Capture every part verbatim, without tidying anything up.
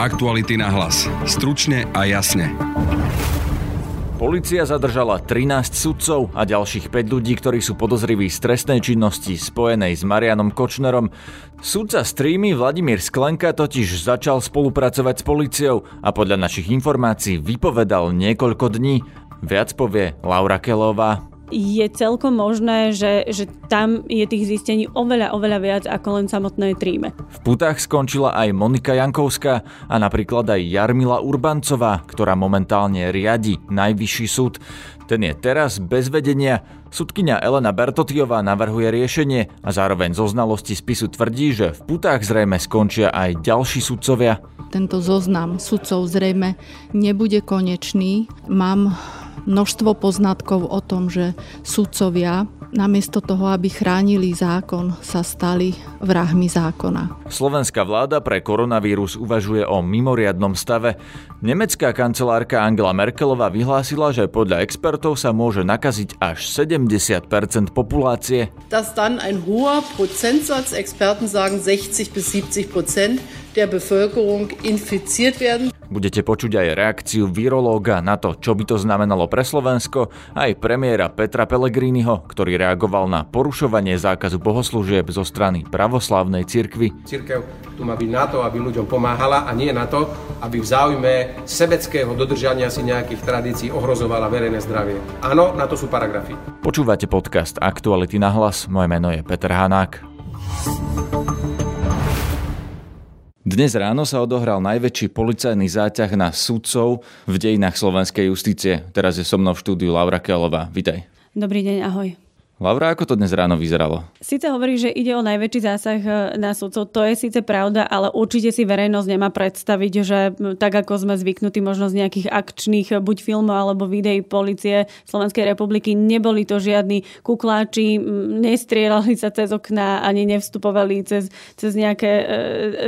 Aktuality na hlas. Stručne a jasne. Polícia zadržala trinásť sudcov a ďalších päť ľudí, ktorí sú podozriví z trestnej činnosti spojenej s Marianom Kočnerom. Sudca z Threemy Vladimír Sklenka totiž začal spolupracovať s políciou a podľa našich informácií vypovedal niekoľko dní. Viac povie Laura Kelloová. Je celkom možné, že, že tam je tých zistení oveľa, oveľa viac ako len samotné Threeme. V putách skončila aj Monika Jankovská a napríklad aj Jarmila Urbancová, ktorá momentálne riadi Najvyšší súd. Ten je teraz bez vedenia. Sudkyňa Elena Berthotyová navrhuje riešenie a zároveň zo znalosti spisu tvrdí, že v putách zrejme skončia aj ďalší sudcovia. Tento zoznam sudcov zrejme nebude konečný. Mám množstvo poznatkov o tom, že sudcovia namiesto toho, aby chránili zákon, sa stali vrahmi zákona. Slovenská vláda pre koronavírus uvažuje o mimoriadnom stave. Nemecká kancelárka Angela Merkelová vyhlásila, že podľa expertov sa môže nakaziť až sedemdesiat percent populácie. Dass dann ein hoher Prozentsatz, Experten sagen sechzig bis siebzig Prozent der Bevölkerung infiziert werden. Budete počuť aj reakciu virológa na to, čo by to znamenalo pre Slovensko, aj premiéra Petra Pellegriniho, ktorý reagoval na porušovanie zákazu bohoslúžieb zo strany pravoslávnej cirkvi. Cirkev tu má byť na to, aby ľuďom pomáhala a nie na to, aby v záujme sebeckého dodržania si nejakých tradícií ohrozovala verejné zdravie. Áno, na to sú paragrafy. Počúvate podcast Aktuality na hlas. Moje meno je Peter Hanák. Dnes ráno sa odohral najväčší policajný záťah na sudcov v dejinách slovenskej justície. Teraz je so mnou v štúdiu Laura Kelloová. Vitaj. Dobrý deň, ahoj. Laura, ako to dnes ráno vyzeralo? Sice hovorí, že ide o najväčší zásah na sudcov, to je síce pravda, ale určite si verejnosť nemá predstaviť, že tak ako sme zvyknutí možno z nejakých akčných buď filmov alebo videí polície Slovenskej republiky, neboli to žiadni kukláči, nestrieľali sa cez okná, ani nevstupovali cez, cez nejaké e,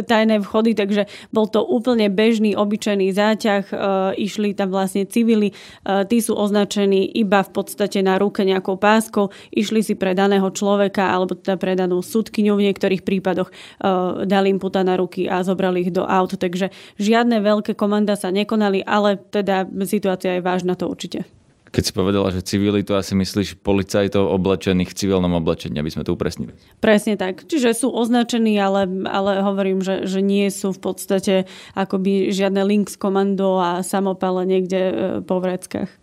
tajné vchody, takže bol to úplne bežný, obyčajný záťah, e, išli tam vlastne civili, e, tí sú označení iba v podstate na ruke nejakou páskou, išli si pre daného človeka alebo teda pre danú sudkyňu v niektorých prípadoch e, dali im puta na ruky a zobrali ich do aut. Takže žiadne veľké komanda sa nekonali, ale teda situácia je vážna, to určite. Keď si povedala, že civili, to asi myslíš policajtov oblečených v civilnom oblečení, aby sme to upresnili. Presne tak. Čiže sú označení, ale, ale hovorím, že, že nie sú v podstate akoby žiadne links komando a samopale niekde po vreckách.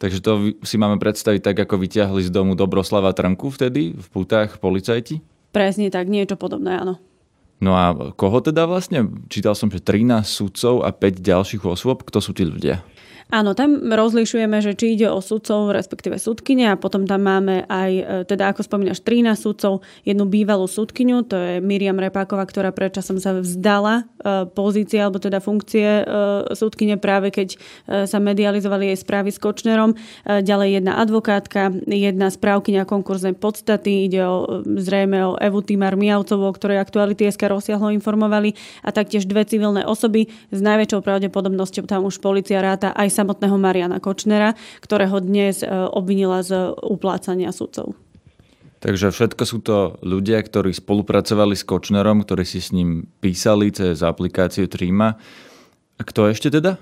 Takže to si máme predstaviť tak, ako vyťahli z domu Dobroslava Trnku vtedy, v putách policajti? Presne tak, niečo podobné, áno. No a koho teda vlastne? Čítal som, že trinásť sudcov a päť ďalších osôb. Kto sú tí ľudia? Áno, tam rozlišujeme, že či ide o sudcov, respektíve sudkyne, a potom tam máme aj, teda ako spomínaš, trinásť sudcov, jednu bývalú sudkyňu, to je Miriam Repáková, ktorá predčasom sa vzdala pozície alebo teda funkcie sudkyne práve keď sa medializovali jej správy s Kočnerom. Ďalej jedna advokátka, jedna správkyňa konkurznej podstaty, ide o, zrejme o Evu Timar Miavcovú, o ktorej Aktuality es ká rozsiahlo informovali, a taktiež dve civilné osoby, s najväčšou pravdepodobnosťou tam už polícia ráta aj samotného Mariana Kočnera, ktorého dnes obvinila z uplácania sudcov. Takže všetko sú to ľudia, ktorí spolupracovali s Kočnerom, ktorí si s ním písali cez aplikáciu Threema. A kto ešte teda?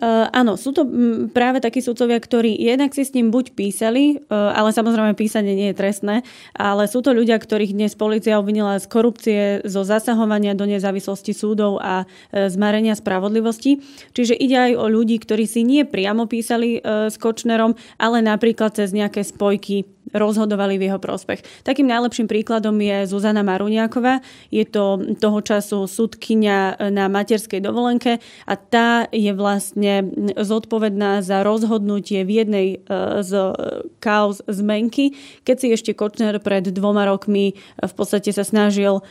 Uh, áno, sú to práve takí sudcovia, ktorí jednak si s ním buď písali, uh, ale samozrejme písanie nie je trestné, ale sú to ľudia, ktorých dnes polícia obvinila z korupcie, zo zasahovania do nezávislosti súdov a uh, zmarenia spravodlivosti. Čiže ide aj o ľudí, ktorí si nie priamo písali uh, s Kočnerom, ale napríklad cez nejaké spojky rozhodovali v jeho prospech. Takým najlepším príkladom je Zuzana Maruňáková. Je to toho času sudkyňa na materskej dovolenke a tá je vlastne zodpovedná za rozhodnutie v jednej z kauz zmenky, keď si ešte Kočner pred dvoma rokmi v podstate sa snažil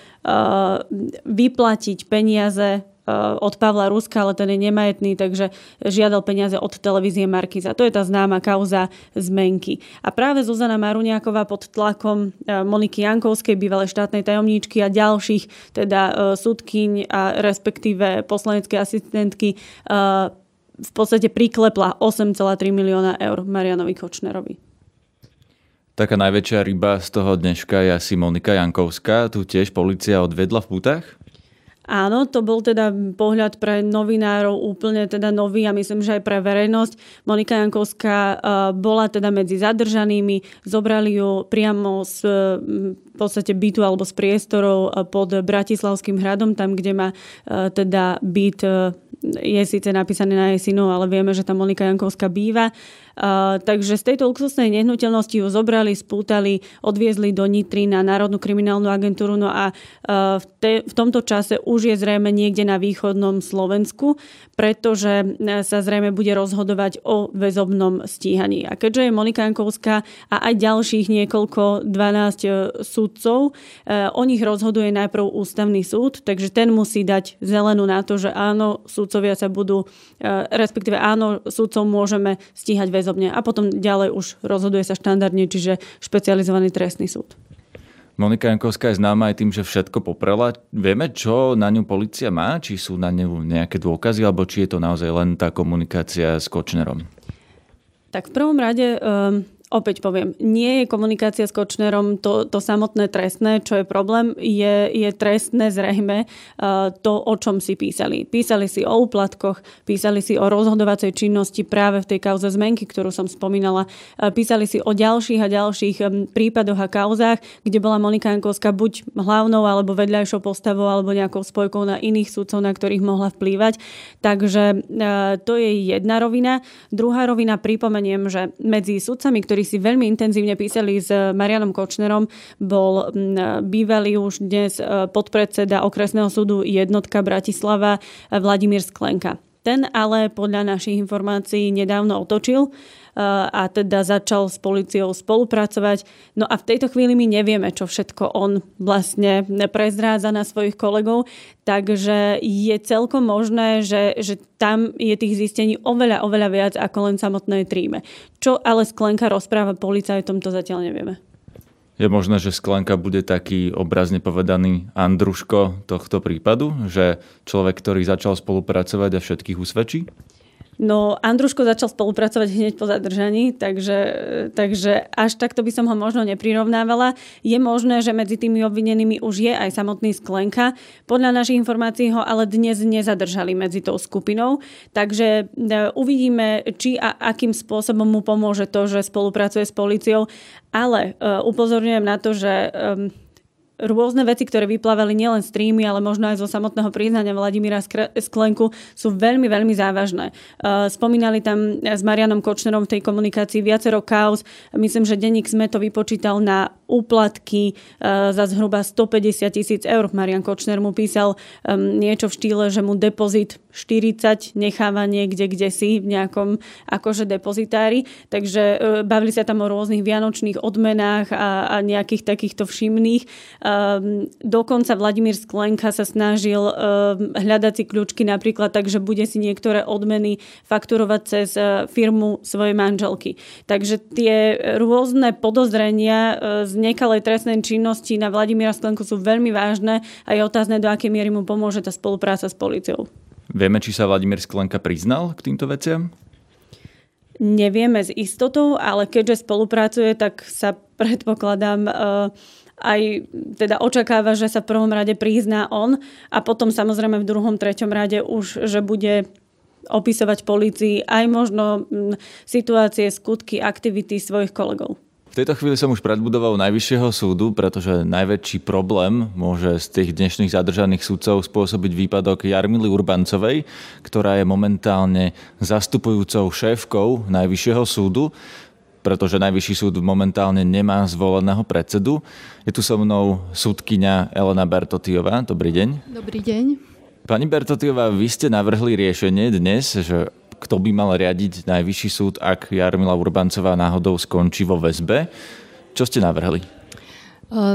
vyplatiť peniaze od Pavla Ruska, ale ten je nemajetný, takže žiadal peniaze od televízie Markiza. To je tá známa kauza zmenky. A práve Zuzana Maruňáková pod tlakom Moniky Jankovskej, bývalej štátnej tajomníčky a ďalších teda sudkyň a respektíve poslanecké asistentky v podstate priklepla osem celá tri milióna eur Marianovi Kočnerovi. Taká najväčšia ryba z toho dneška je asi Monika Jankovská. Tu tiež polícia odvedla v putách? Áno, to bol teda pohľad pre novinárov úplne teda nový a myslím, že aj pre verejnosť. Monika Jankovská bola teda medzi zadržanými, zobrali ju priamo z v podstate bytu alebo z priestorov pod Bratislavským hradom, tam, kde má teda byt, je síce napísané na jej synu, ale vieme, že tam Monika Jankovská býva. Uh, takže z tejto luxusnej nehnuteľnosti ju zobrali, spútali, odviezli do Nitry na Národnú kriminálnu agentúru. No a uh, v, te, v tomto čase už je zrejme niekde na východnom Slovensku, pretože sa zrejme bude rozhodovať o väzobnom stíhaní. A keďže je Monika Jankovská a aj ďalších niekoľko, dvanásť sudcov, uh, o nich rozhoduje najprv ústavný súd, takže ten musí dať zelenú na to, že áno, sudcovia sa budú, uh, respektíve áno, sudcov môžeme stíhať väzobne. A potom ďalej už rozhoduje sa štandardne, čiže špecializovaný trestný súd. Monika Jankovská je známa aj tým, že všetko poprela. Vieme, čo na ňu polícia má? Či sú na ňu nejaké dôkazy, alebo či je to naozaj len tá komunikácia s Kočnerom? Tak v prvom rade... Um... Opäť poviem, nie je komunikácia s Kočnerom to, to samotné trestné, čo je problém, je, je trestné zrejme to, o čom si písali. Písali si o úplatkoch, písali si o rozhodovacej činnosti práve v tej kauze zmenky, ktorú som spomínala. Písali si o ďalších a ďalších prípadoch a kauzách, kde bola Monika Jankovská buď hlavnou alebo vedľajšou postavou alebo nejakou spojkou na iných sudcov, na ktorých mohla vplývať. Takže to je jedna rovina. Druhá rovina, pripomeniem, že medzi sudcami, ktorí si veľmi intenzívne písali s Marianom Kočnerom, bol bývalý už dnes podpredseda okresného súdu jednotka Bratislava Vladimír Sklenka. Ten ale podľa našich informácií nedávno otočil a teda začal s políciou spolupracovať. No a v tejto chvíli my nevieme, čo všetko on vlastne prezrádza na svojich kolegov, takže je celkom možné, že, že tam je tých zistení oveľa, oveľa viac ako len samotnej Threeme. Čo ale Sklenka rozpráva policajtom, to zatiaľ nevieme. Je možné, že Sklenka bude taký obrazne povedaný Andruško tohto prípadu, že človek, ktorý začal spolupracovať a všetkých usvedčí? No, Andruško začal spolupracovať hneď po zadržaní, takže, takže až takto by som ho možno neprirovnávala. Je možné, že medzi tými obvinenými už je aj samotný Sklenka. Podľa našich informácií ho ale dnes nezadržali medzi tou skupinou, takže uvidíme, či a akým spôsobom mu pomôže to, že spolupracuje s políciou. Ale uh, upozorňujem na to, že... Um, Rôzne veci, ktoré vyplávali nielen z Threemy, ale možno aj zo samotného priznania Vladimíra Sklenku, sú veľmi, veľmi závažné. Spomínali tam s Marianom Kočnerom v tej komunikácii viacero kauz. Myslím, že denník SME to vypočítal na úplatky za zhruba stopäťdesiat tisíc eur. Marian Kočner mu písal niečo v štýle, že mu depozit štyridsať necháva niekde, kde si v nejakom akože depozitári. Takže bavili sa tam o rôznych vianočných odmenách a, a nejakých takýchto všimných. Um, dokonca Vladimír Sklenka sa snažil um, hľadať si kľúčky napríklad tak, že bude si niektoré odmeny fakturovať cez uh, firmu svojej manželky. Takže tie rôzne podozrenia uh, z nekalej trestnej činnosti na Vladimíra Sklenku sú veľmi vážne a je otázne, do akej miery mu pomôže tá spolupráca s políciou. Vieme, či sa Vladimír Sklenka priznal k týmto veciam? Nevieme s istotou, ale keďže spolupracuje, tak sa predpokladám... Uh, aj teda očakáva, že sa v prvom rade prizná on a potom samozrejme v druhom, treťom rade už, že bude opisovať polícii aj možno situácie, skutky, aktivity svojich kolegov. V tejto chvíli som už predbudoval Najvyššieho súdu, pretože najväčší problém môže z tých dnešných zadržaných sudcov spôsobiť výpadok Jarmily Urbancovej, ktorá je momentálne zastupujúcou šéfkou Najvyššieho súdu, pretože Najvyšší súd momentálne nemá zvoleného predsedu. Je tu so mnou súdkyňa Elena Berthotyová. Dobrý deň. Dobrý deň. Pani Berthotyová, vy ste navrhli riešenie dnes, že kto by mal riadiť Najvyšší súd, ak Jarmila Urbancová náhodou skončí vo väzbe. Čo ste navrhli?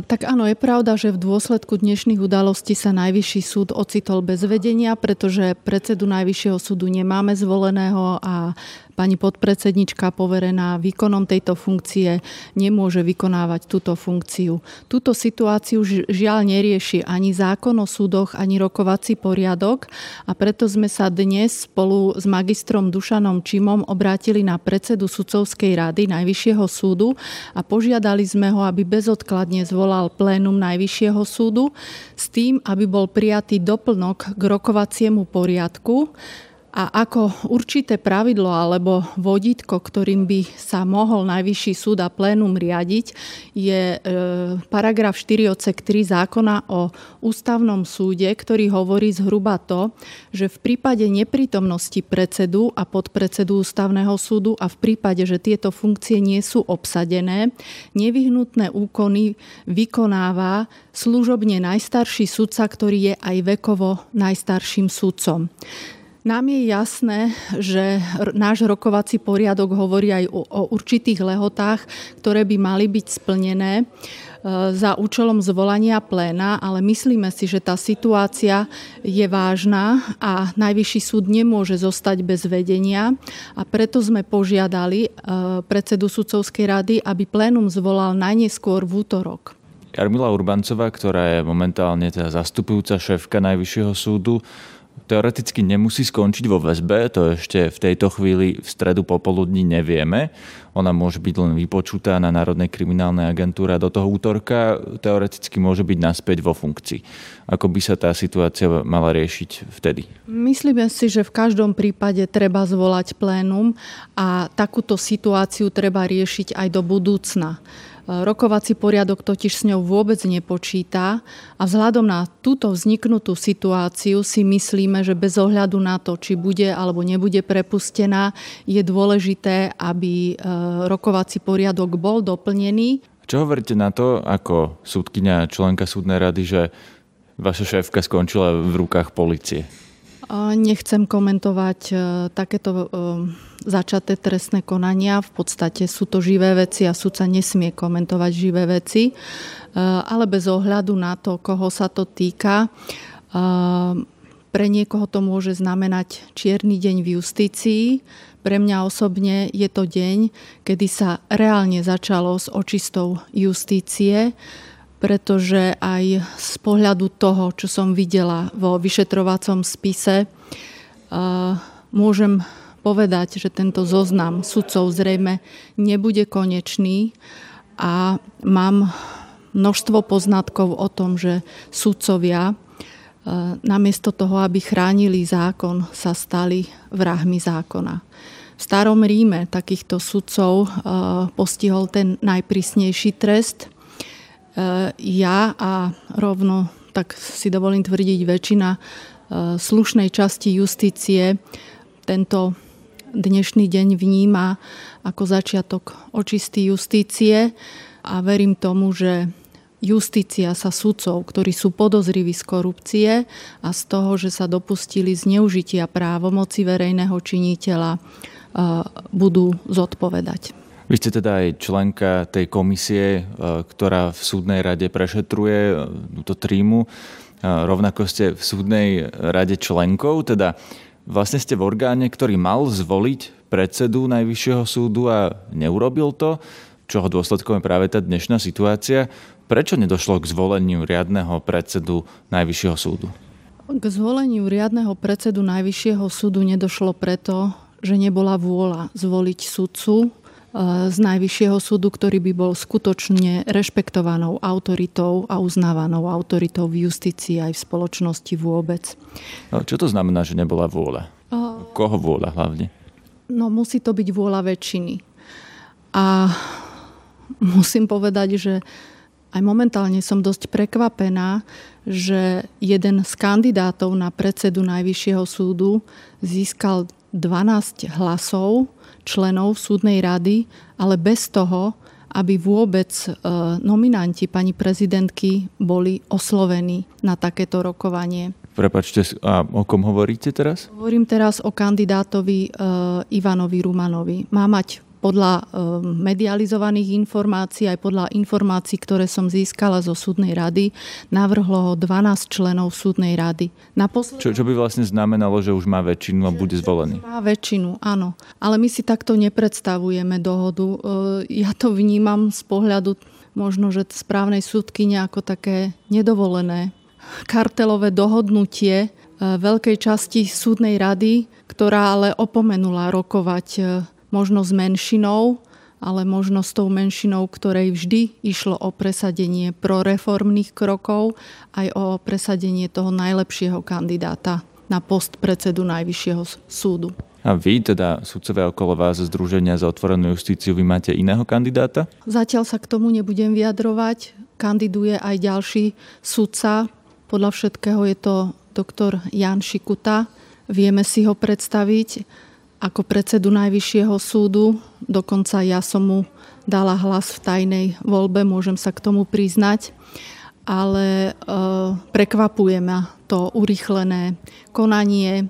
Tak áno, je pravda, že v dôsledku dnešných udalostí sa Najvyšší súd ocitol bez vedenia, pretože predsedu Najvyššieho súdu nemáme zvoleného a Pani podpredsednička poverená výkonom tejto funkcie nemôže vykonávať túto funkciu. Túto situáciu žiaľ nerieši ani zákon o súdoch, ani rokovací poriadok, a preto sme sa dnes spolu s magistrom Dušanom Čimom obrátili na predsedu Sudcovskej rady Najvyššieho súdu a požiadali sme ho, aby bezodkladne zvolal plénum Najvyššieho súdu s tým, aby bol prijatý doplnok k rokovaciemu poriadku. A ako určité pravidlo alebo vodítko, ktorým by sa mohol Najvyšší súd a plénum riadiť, je paragraf štyri odsek tri zákona o ústavnom súde, ktorý hovorí zhruba to, že v prípade neprítomnosti predsedu a podpredsedu ústavného súdu a v prípade, že tieto funkcie nie sú obsadené, nevyhnutné úkony vykonáva služobne najstarší sudca, ktorý je aj vekovo najstarším sudcom. Nám je jasné, že náš rokovací poriadok hovorí aj o určitých lehotách, ktoré by mali byť splnené za účelom zvolania pléna, ale myslíme si, že tá situácia je vážna a Najvyšší súd nemôže zostať bez vedenia, a preto sme požiadali predsedu Sudcovskej rady, aby plénum zvolal najneskôr v útorok. Jarmila Urbancová, ktorá je momentálne teda zastupujúca šéfka Najvyššieho súdu, teoreticky nemusí skončiť vo väzbe, to ešte v tejto chvíli v stredu popoludní nevieme. Ona môže byť len vypočutá na Národnej kriminálnej agentúre do toho útorka, teoreticky môže byť naspäť vo funkcii. Ako by sa tá situácia mala riešiť vtedy? Myslím si, že v každom prípade treba zvolať plénum a takúto situáciu treba riešiť aj do budúcna. Rokovací poriadok totiž s ňou vôbec nepočíta a vzhľadom na túto vzniknutú situáciu si myslíme, že bez ohľadu na to, či bude alebo nebude prepustená, je dôležité, aby rokovací poriadok bol doplnený. Čo hovoríte na to, ako súdkyňa, členka súdnej rady, že vaša šéfka skončila v rukách polície? Nechcem komentovať takéto začaté trestné konania. V podstate sú to živé veci a sudca nesmie komentovať živé veci. Ale bez ohľadu na to, koho sa to týka, pre niekoho to môže znamenať čierny deň v justícii. Pre mňa osobne je to deň, kedy sa reálne začalo s očistou justície, pretože aj z pohľadu toho, čo som videla vo vyšetrovacom spise, môžem povedať, že tento zoznam sudcov zrejme nebude konečný a mám množstvo poznatkov o tom, že sudcovia namiesto toho, aby chránili zákon, sa stali vrahmi zákona. V starom Ríme takýchto sudcov postihol ten najprísnejší trest. Ja a rovno, tak si dovolím tvrdiť, väčšina slušnej časti justície tento dnešný deň vníma ako začiatok očisty justície a verím tomu, že justícia sa sudcov, ktorí sú podozriví z korupcie a z toho, že sa dopustili zneužitia právomoci verejného činiteľa, budú zodpovedať. Vy ste teda aj členka tej komisie, ktorá v súdnej rade prešetruje túto Threemu. Rovnako ste v súdnej rade členkou, teda vlastne ste v orgáne, ktorý mal zvoliť predsedu Najvyššieho súdu a neurobil to, čoho dôsledkom je práve tá dnešná situácia. Prečo nedošlo k zvoleniu riadneho predsedu Najvyššieho súdu? K zvoleniu riadneho predsedu Najvyššieho súdu nedošlo preto, že nebola vôľa zvoliť sudcu z Najvyššieho súdu, ktorý by bol skutočne rešpektovanou autoritou a uznávanou autoritou v justícii aj v spoločnosti vôbec. Čo to znamená, že nebola vôľa? Koho vôľa hlavne? No musí to byť vôľa väčšiny. A musím povedať, že aj momentálne som dosť prekvapená, že jeden z kandidátov na predsedu Najvyššieho súdu získal dvanásť hlasov členov súdnej rady, ale bez toho, aby vôbec nominanti pani prezidentky boli oslovení na takéto rokovanie. Prepáčte, a o kom hovoríte teraz? Hovorím teraz o kandidátovi Ivanovi Rumanovi. Má mať podľa medializovaných informácií, aj podľa informácií, ktoré som získala zo súdnej rady, navrhlo ho dvanásť členov súdnej rady. Naposled... Čo, čo by vlastne znamenalo, že už má väčšinu a bude zvolený? Má väčšinu, áno. Ale my si takto nepredstavujeme dohodu. Ja to vnímam z pohľadu možno, že správnej súdkyne ako také nedovolené kartelové dohodnutie veľkej časti súdnej rady, ktorá ale opomenula rokovať možno s menšinou, ale možno s tou menšinou, ktorej vždy išlo o presadenie proreformných krokov, aj o presadenie toho najlepšieho kandidáta na post predsedu Najvyššieho súdu. A vy, teda sudcovia okolo vás zo Združenia za otvorenú justíciu, vy máte iného kandidáta? Zatiaľ sa k tomu nebudem vyjadrovať. Kandiduje aj ďalší sudca. Podľa všetkého je to doktor Ján Šikuta. Vieme si ho predstaviť ako predsedu Najvyššieho súdu. Dokonca ja som mu dala hlas v tajnej voľbe, môžem sa k tomu priznať. Ale e, prekvapuje ma to urýchlené konanie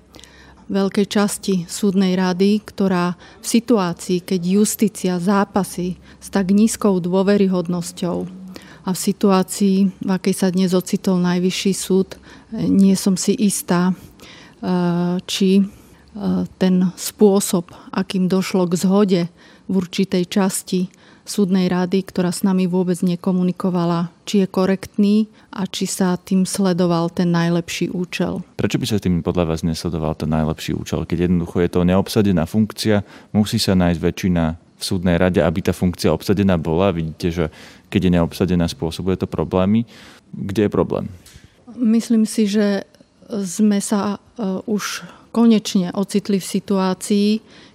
veľkej časti súdnej rady, ktorá v situácii, keď justícia zápasí s tak nízkou dôveryhodnosťou a v situácii, v akej sa dnes ocitol Najvyšší súd, nie som si istá, či ten spôsob, akým došlo k zhode v určitej časti súdnej rady, ktorá s nami vôbec nekomunikovala, či je korektný a či sa tým sledoval ten najlepší účel. Prečo by sa tým podľa vás nesledoval ten najlepší účel? Keď jednoducho je to neobsadená funkcia, musí sa nájsť väčšina v súdnej rade, aby tá funkcia obsadená bola. Vidíte, že keď je neobsadená, spôsobuje to problémy. Kde je problém? Myslím si, že sme sa už konečne ocitli v situácii,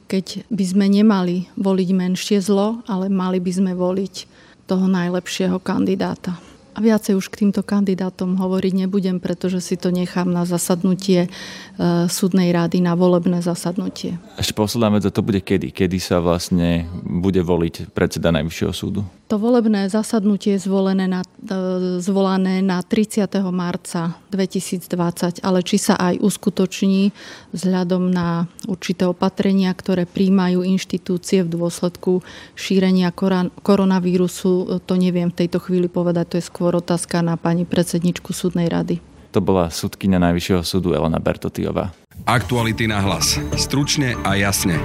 keď by sme nemali voliť menšie zlo, ale mali by sme voliť toho najlepšieho kandidáta. A viacej už k týmto kandidátom hovoriť nebudem, pretože si to nechám na zasadnutie e, súdnej rady, na volebné zasadnutie. Ešte posledná vec, to bude kedy? Kedy sa vlastne bude voliť predseda Najvyššieho súdu? To volebné zasadnutie je zvolené na, e, zvolané na tridsiateho marca dvetisícdvadsať, ale či sa aj uskutoční vzhľadom na určité opatrenia, ktoré príjmajú inštitúcie v dôsledku šírenia koran- koronavírusu, to neviem v tejto chvíli povedať, to je skôr otázka na pani predsedničku súdnej rady. To bola sudkyňa Najvyššieho súdu Elena Berthotyová. Aktuality na hlas. Stručne a jasne.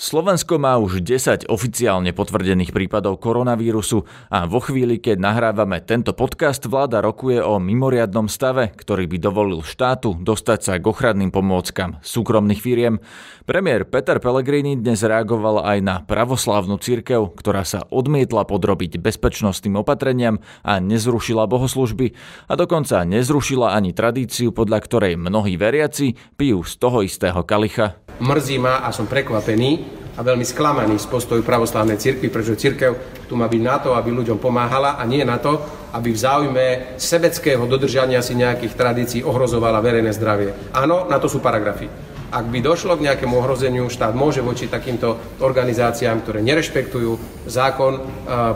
Slovensko má už desať oficiálne potvrdených prípadov koronavírusu a vo chvíli, keď nahrávame tento podcast, vláda rokuje o mimoriadnom stave, ktorý by dovolil štátu dostať sa k ochranným pomôckam súkromných firiem. Premiér Peter Pellegrini dnes reagoval aj na pravoslávnu cirkev, ktorá sa odmietla podrobiť bezpečnostným opatreniam a nezrušila bohoslužby a dokonca nezrušila ani tradíciu, podľa ktorej mnohí veriaci pijú z toho istého kalicha. Mrzí ma a som prekvapený a veľmi sklamaný z postoju pravoslávnej cirkvi, pretože cirkev tu má byť na to, aby ľuďom pomáhala a nie na to, aby v záujme sebeckého dodržania si nejakých tradícií ohrozovala verejné zdravie. Áno, na to sú paragrafy. Ak by došlo k nejakému ohrozeniu, štát môže voči takýmto organizáciám, ktoré nerešpektujú zákon,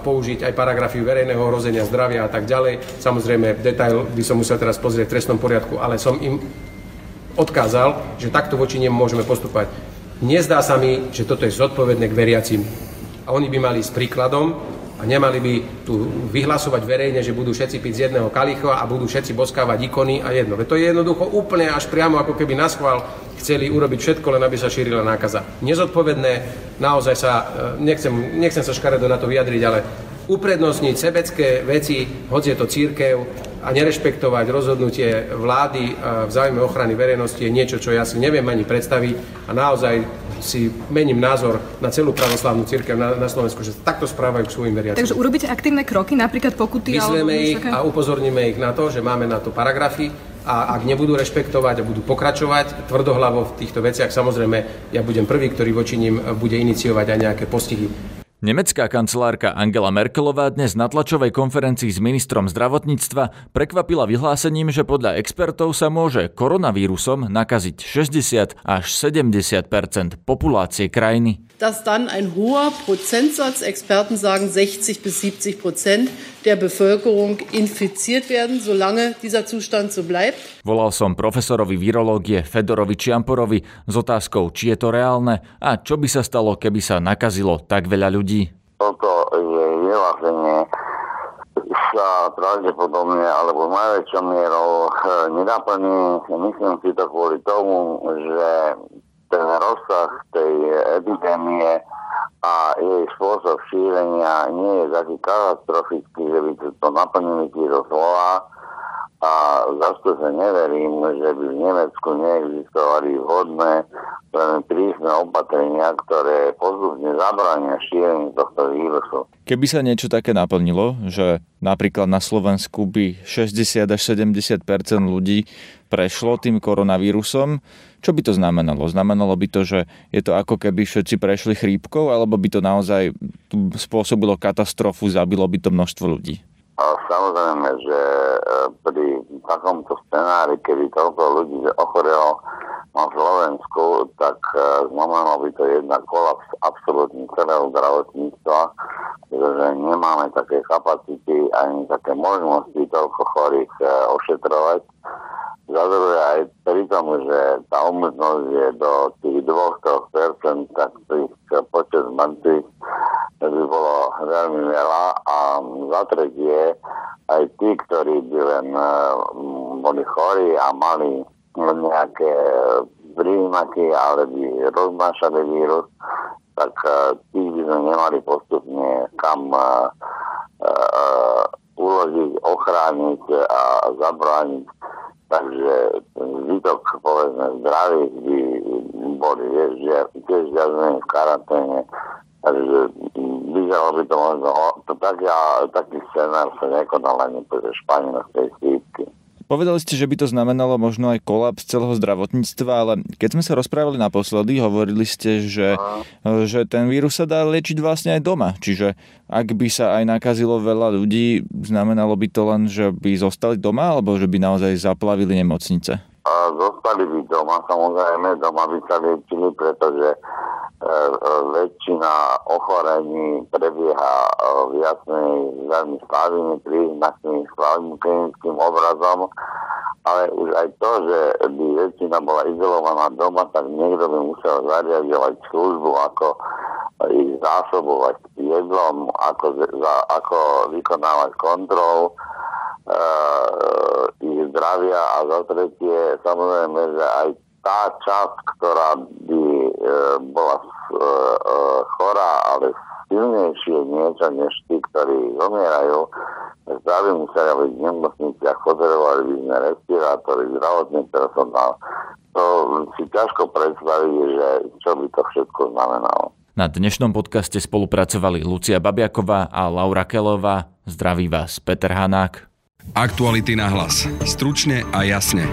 použiť aj paragrafy verejného ohrozenia zdravia a tak ďalej. Samozrejme, detail by som musel teraz pozrieť v trestnom poriadku, ale som im odkázal, že takto voči nemu môžeme postupovať. Nezdá sa mi, že toto je zodpovedné k veriacim. A oni by mali s príkladom a nemali by tu vyhlasovať verejne, že budú všetci piť z jedného kalicha a budú všetci boskávať ikony a jedno. To je jednoducho úplne až priamo, ako keby na schvál chceli urobiť všetko, len aby sa šírila nákaza. Nezodpovedné, naozaj sa, nechcem, nechcem sa škaredo na to vyjadriť, ale uprednostniť sebecké veci, hoď je to cirkev, a nerešpektovať rozhodnutie vlády v záujme ochrany verejnosti je niečo, čo ja si neviem ani predstaviť a naozaj si mením názor na celú pravoslávnu cirkev na, na Slovensku, že takto správajú k svojim veriacim. Takže urobíte aktívne kroky, napríklad pokuty? Vyzveme ich a upozorníme ich na to, že máme na to paragrafy a ak nebudú rešpektovať a budú pokračovať tvrdohlavo v týchto veciach, samozrejme ja budem prvý, ktorý voči nim bude iniciovať aj nejaké postihy. Nemecká kancelárka Angela Merkelová dnes na tlačovej konferencii s ministrom zdravotníctva prekvapila vyhlásením, že podľa expertov sa môže koronavírusom nakaziť šesťdesiat až sedemdesiat percent populácie krajiny. dass dann ein hoher Prozentsatz, Experten sagen sechzig bis siebzig Prozent der Bevölkerung infiziert werden, solange dieser Zustand so bleibt. Volal som profesorovi virológie Fedorovi Čiamporovi s otázkou, či je to reálne a čo by sa stalo, keby sa nakazilo tak veľa ľudí. Toto je vyhlásenie sa pravdepodobne alebo najväčšou mierou nenaplní. Myslím si to kvôli tomu, že ten rozsah tej epidémie a jej spôsob šírenia nie je taký katastrofický, že by to naplnili tí doslova. A zase neverím, že by v Nemecku neexistovali vhodné len prísne opatrenia, ktoré postupne zabránia šíreniu tohto vírusu. Keby sa niečo také naplnilo, že napríklad na Slovensku by šesťdesiat až sedemdesiat percent ľudí prešlo tým koronavírusom, čo by to znamenalo? Znamenalo by to, že je to ako keby všetci prešli chrípkou, alebo by to naozaj spôsobilo katastrofu, zabilo by to množstvo ľudí? A samozrejme, že pri takomto scenári, keby toľko ľudí ochorelo na Slovensku, tak znamenalo by to jednak kolaps absolútne celého zdravotníctva, pretože nemáme také kapacity ani také možnosti toľko chorých ošetrovať. Za druhé, aj pri tom, že tá umrtnosť je do tých dvoch percent, tak tých počet mŕtvych by bolo veľmi veľa. A za tretie, aj tí, ktorí by len boli chorí a mali nejaké príznaky, ale by roznášali vírus, tak tých by sme nemali postupne kam uložiť, ochrániť a zabrániť. Takže výtok, povedzme, zdravých by boli tiež viazaní v karanténe. Takže vyzeralo by to možno, to tak ja, taký scenár sa nekonal ani pre španielskej chrípky. Povedali ste, že by to znamenalo možno aj kolaps celého zdravotníctva, ale keď sme sa rozprávali naposledy, hovorili ste, že, že ten vírus sa dá liečiť vlastne aj doma. Čiže ak by sa aj nakazilo veľa ľudí, znamenalo by to len, že by zostali doma, alebo že by naozaj zaplavili nemocnice? A zostali by doma, samozrejme, doma by sa liečili, pretože väčšina ochorení prebieha v jasnej, veľmi slabými príznakmi, slabým klinickým obrazom, ale už aj to, že by väčšina bola izolovaná doma, tak niekto by musel zariadovať službu, ako ich zásobovať jedlom, ako, ako vykonávať kontrolu e, ich zdravia. A za tretie, samozrejme, že aj tá časť, ktorá by e, bola e, e, chorá, ale silnejšie niečo než tí, ktorí zomierajú, tá by musela byť v nemocniciach, potrebovali by sme respirátory, zdravotný personál. To si ťažko predstaviť, že čo by to všetko znamenalo. Na dnešnom podcaste spolupracovali Lucia Babiaková a Laura Kelloová. Zdraví vás Peter Hanák. Aktuality na hlas. Stručne a jasne.